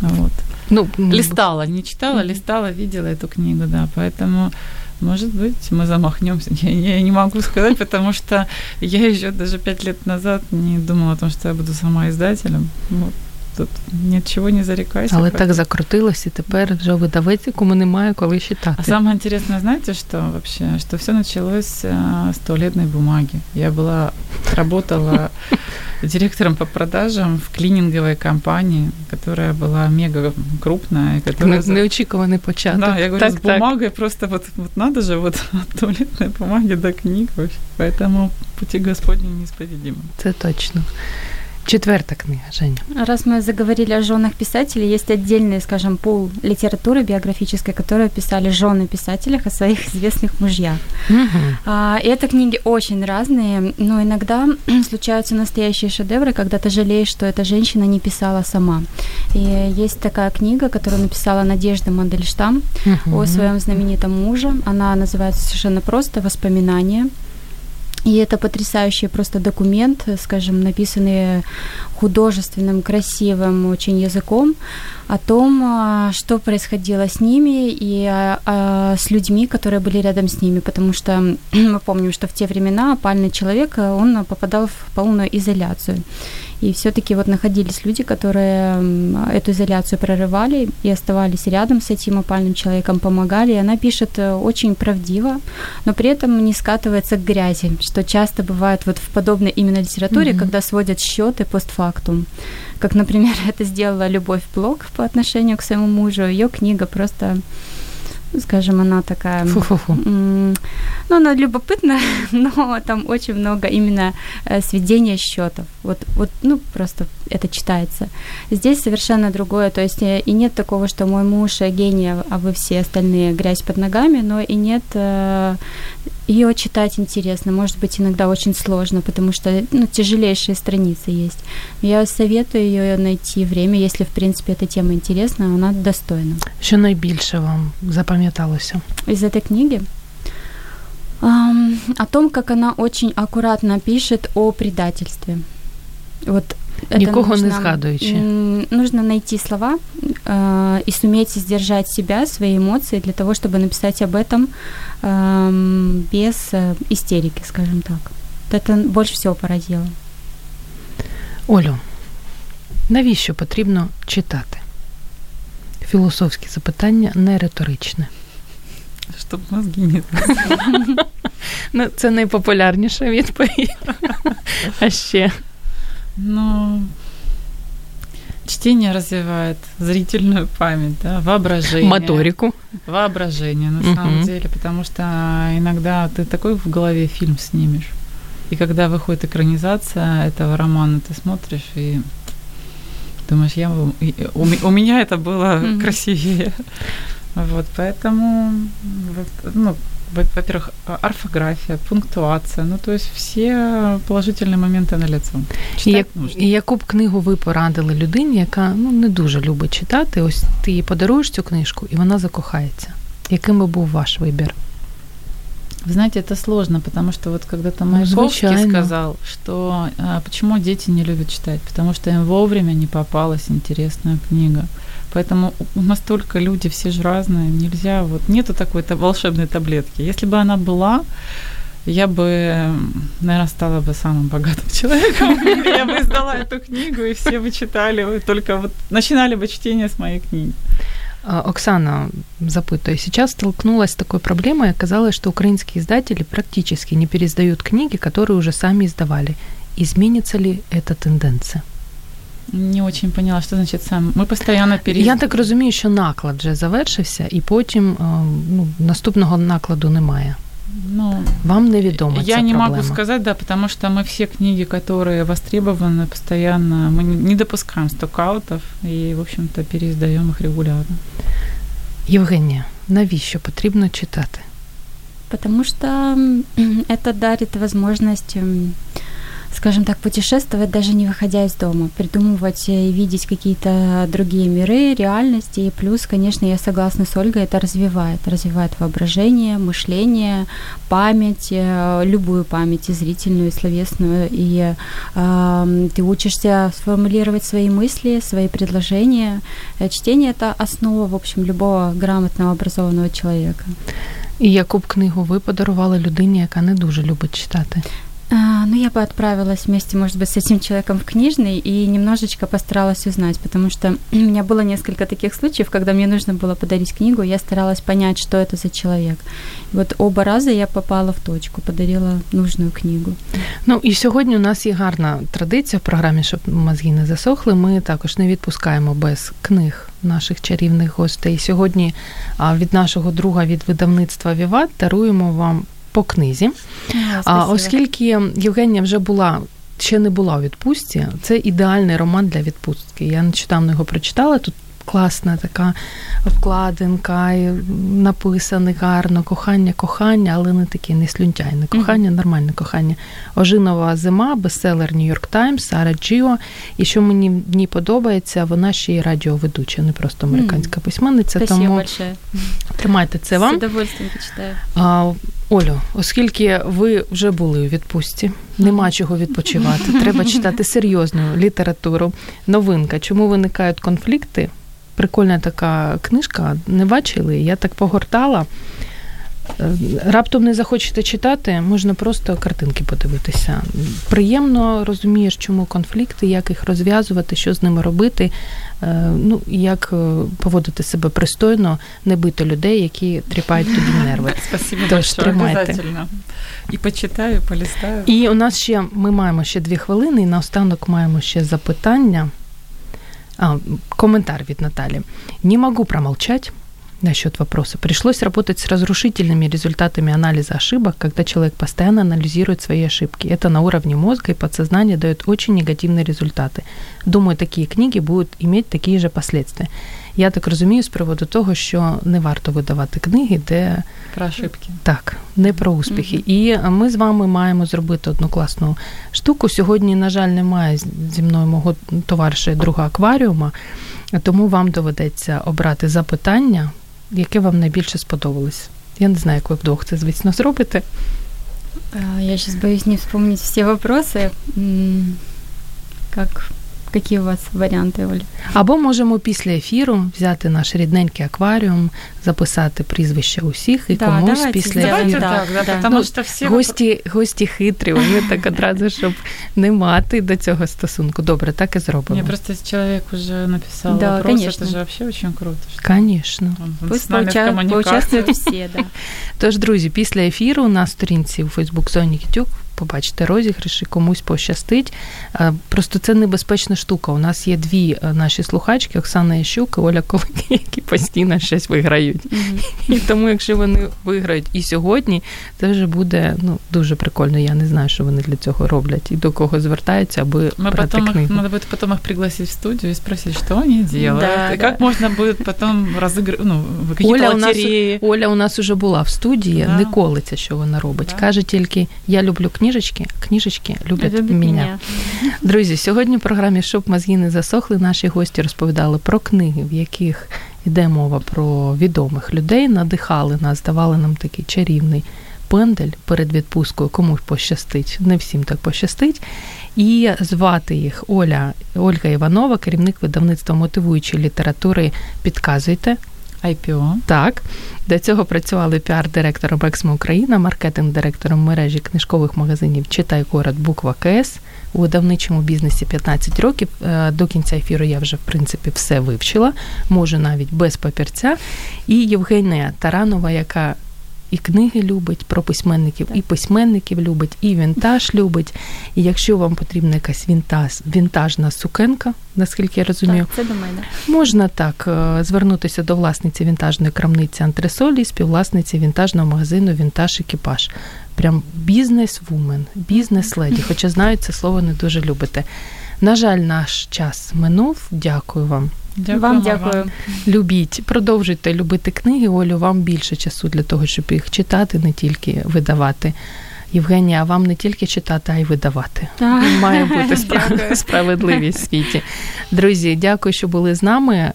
вот. Ну, листала, не читала, листала, видела эту книгу, да, поэтому, может быть, мы замахнемся. Я, я не могу сказать, потому что я еще даже пять лет назад не думала о том, что я буду сама издателем. Вот. Тут нічого не зарікайся. Але так закрутилось, і тепер вже видавець, якому немає коли читати. А саме інтересне, знаєте, що вообще, що все началось з туалетної бумаги. Я була, работала директором по продажам в клининговой компании, которая была мега крупная, которая неочікуваний початок. Да, я говорю, так, з бумагою просто вот, вот надо же, вот от туалетної бумаги до книг вообще. Поэтому пути Господні неисповедимы. Це точно. Четвертая книга, Женя. Раз мы заговорили о женах писателей, есть отдельный, скажем, пул литературы биографической, которую писали жены писателей о своих известных мужьях. Mm-hmm. А, и это книги очень разные, но иногда случаются настоящие шедевры, когда ты жалеешь, что эта женщина не писала сама. И есть такая книга, которую написала Надежда Мандельштам mm-hmm. о своем знаменитом муже. Она называется совершенно просто «Воспоминания». И это потрясающий просто документ, скажем, написанный художественным, красивым очень языком о том, что происходило с ними и с людьми, которые были рядом с ними. Потому что мы помним, что в те времена опальный человек, он попадал в полную изоляцию. И всё-таки вот находились люди, которые эту изоляцию прорывали и оставались рядом с этим опальным человеком, помогали. И она пишет очень правдиво, но при этом не скатывается к грязи, что часто бывает вот в подобной именно литературе, mm-hmm. когда сводят счёты постфактум. Как, например, это сделала Любовь Блок по отношению к своему мужу. Её книга просто... Скажем, она такая... Фу-фу-фу. Ну, она любопытна, но там очень много именно сведения счётов. Вот, вот, ну, просто это читается. Здесь совершенно другое. То есть и нет такого, что мой муж гений, а вы все остальные грязь под ногами, но и нет... Её читать интересно, может быть, иногда очень сложно, потому что, ну, тяжелейшие страницы есть. Я советую её найти время, если, в принципе, эта тема интересна, она достойна. Що найбільше вам запам'яталося? Из этой книги? Um, о том, как она очень аккуратно пишет о предательстве. Вот. Нікого не згадуючи. Нужно найти слова, э, и суметь сдержать себя, свои эмоции для того, чтобы написать об этом э, без истерики, скажем так. Это больше всього поразило. Олю, навіщо потрібно читати? Філософське запитання, не риторичне. Щоб мозги не знали. Ну, це найпопулярніша відповідь. А ще? Ну, чтение развивает зрительную память, да, воображение. Моторику. Воображение, на самом деле, потому что иногда ты такой в голове фильм снимешь. И когда выходит экранизация этого романа, ты смотришь и думаешь, я, у, у меня это было mm-hmm. красивее. Вот, поэтому, вот, ну, во-первых, орфография, пунктуация, ну, то есть все положительные моменты налицо. Читати нужно. І яку б книгу ви порадили людині, яка, ну, не дуже любить читати, ось ти їй подаруєш цю книжку, і вона закохається? Яким би був ваш вибір? Вы знаете, это сложно, потому что вот когда-то Маяковский сказал, что а, почему дети не любят читать, потому что им вовремя не попалась интересная книга. Поэтому настолько люди все же разные, нельзя, вот нету такой волшебной таблетки. Если бы она была, я бы, наверное, стала бы самым богатым человеком. Я бы издала эту книгу, и все бы читали, только вот начинали бы чтение с моей книги. Оксана запытывает, сейчас столкнулась с такой проблемой, оказалось, что украинские издатели практически не переиздают книги, которые уже сами издавали. Изменится ли эта тенденция? Не очень поняла, что значит сам. Ми постійно переїзд... Я так розумію, що наклад вже завершився, і потім ну, наступного накладу немає. Ну, вам невідомо ця проблема. Я не могу сказать, да, потому что мы все книги, которые востребованы постоянно, мы не допускаем стокаутов и, в общем-то, переиздаем их регулярно. Євгенія, навіщо потрібно читати? Потому что это дарит возможность, скажем так, путешествовать, даже не выходя из дома, придумывать и видеть какие-то другие миры, реальности. И плюс, конечно, я согласна с Ольгой, это развивает. Развивает воображение, мышление, память, любую память, и зрительную, и словесную. И э, ты учишься сформулировать свои мысли, свои предложения. Чтение – это основа, в общем, любого грамотного, образованного человека. І яку б книгу ви подарували людині, яка не дуже любить читати? Ну, я бы отправилась вместе, может быть, с этим человеком в книжный и немножечко постаралась узнать, потому что у меня было несколько таких случаев, когда мне нужно было подарить книгу, я старалась понять, что это за человек. Вот оба раза я попала в точку, подарила нужную книгу. Ну, і сьогодні у нас є гарна традиція в програмі, щоб мозги не засохли, ми також не відпускаємо без книг наших чарівних гостей. Сьогодні від нашого друга, від видавництва «Віват» даруємо вам по книзі. А, оскільки Євгенія вже була, ще не була у відпустці, це ідеальний роман для відпустки. Я нещодавно його прочитала, тут класна така обкладинка, написане гарно, кохання, кохання, але не таке, не слюнтяйне кохання, нормальне кохання. Ожинова зима, бестселер Нью-Йорк Таймс, Сара Джіо. І що мені в ній подобається, вона ще й радіоведуча, не просто американська письменниця. Спасибо тому... большое. Тримайте це вам. З удовольствием почитаю. Олю, оскільки ви вже були у відпустці, нема чого відпочивати, треба читати серйозну літературу. Новинка, чому виникають конфлікти? Прикольна така книжка, не бачили, я так погортала. Раптом не захочете читати, можна просто картинки подивитися. Приємно розумієш, чому конфлікти, як їх розв'язувати, що з ними робити, ну, як поводити себе пристойно, не бити людей, які тріпають тобі нерви. Спасибо. Тож, тримайте. І почитаю, і полистаю. І у нас ще, ми маємо ще дві хвилини, і наостанок маємо ще запитання. А, комментарий от Натальи. «Не могу промолчать насчет вопроса. Пришлось работать с разрушительными результатами анализа ошибок, когда человек постоянно анализирует свои ошибки. Это на уровне мозга и подсознания дает очень негативные результаты. Думаю, такие книги будут иметь такие же последствия». Я так розумію з приводу того, що не варто видавати книги, де... Про ошибки. Так, не про успіхи. Mm-hmm. І ми з вами маємо зробити одну класну штуку. Сьогодні, на жаль, немає зі мною мого товариша друга акваріума, тому вам доведеться обрати запитання, яке вам найбільше сподобалось. Я не знаю, як ви вдвох це, звісно, зробите. Я зараз боюсь не вспомнити всі питання. Як... Які у вас варіанти, Оль? Або можемо після ефіру взяти наш рідненький акваріум, записати прізвища усіх і да, комусь давайте, після ефіру. Да, да, да, тому, ну, що всі... гості, гості хитрі, вони так одразу, щоб не мати до цього стосунку. Добре, так і зробимо. Ні, просто чоловік вже написав да, вопрос, це ж взагалі дуже круто. Звісно. Пусть поучаствують всі, да. Тож, друзі, після ефіру на сторінці у Фейсбук Зоя Нікітюк побачите розіграш і комусь пощастить. Просто це небезпечна штука. У нас є дві наші слухачки, Оксана Ящук і Оля Ковик, які постійно щось виграють. Mm-hmm. І тому, якщо вони виграють і сьогодні, це вже буде, ну, дуже прикольно. Я не знаю, що вони для цього роблять і до кого звертаються, аби ми брати потім книгу. Треба буде потім їх пригласити в студію і спросити, що вони роблять. Да, і да. Як можна буде потім розіграти, ну, якісь лотереї. Оля у нас вже була в студії, да. Не колиться, що вона робить. Да. Каже тільки, я люблю книжку, книжечки, книжечки люблять Люби мене. Меня. Друзі, сьогодні в програмі «Щоб мозги не засохли» наші гості розповідали про книги, в яких йде мова про відомих людей, надихали нас, давали нам такий чарівний пендель перед відпусткою, комусь пощастить, не всім так пощастить. І звати їх Оля, Ольга Іванова, керівник видавництва мотивуючої літератури «Підказуйте». Айпіо. Так. До цього працювали піар-директором «Ексмо Україна», маркетинг-директором мережі книжкових магазинів «Читай город», буква КС. У видавничому бізнесі п'ятнадцять років. До кінця ефіру я вже, в принципі, все вивчила. Можу навіть без папірця. І Євгенія Таранова, яка і книги любить про письменників, так. І письменників любить, і вінтаж любить. І якщо вам потрібна якась вінтаж, вінтажна сукенка, наскільки я розумію, так, це до мене. Можна так звернутися до власниці вінтажної крамниці «Антресоль» і співвласниці вінтажного магазину «Вінтаж Екіпаж». Прям бізнес-вумен, бізнес-леді, хоча знаю, це слово не дуже любите. На жаль, наш час минув. Дякую вам. Дякую вам, дякую. Любіть, продовжуйте любити книги. Олю, вам більше часу для того, щоб їх читати, не тільки видавати. Євгенія, а вам не тільки читати, а й видавати. Так. Має бути справ... справедливість в світі. Друзі, дякую, що були з нами.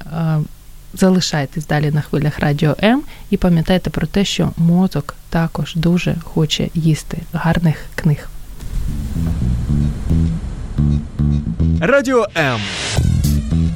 Залишайтесь далі на хвилях Радіо М і пам'ятайте про те, що мозок також дуже хоче їсти гарних книг. Радіо М.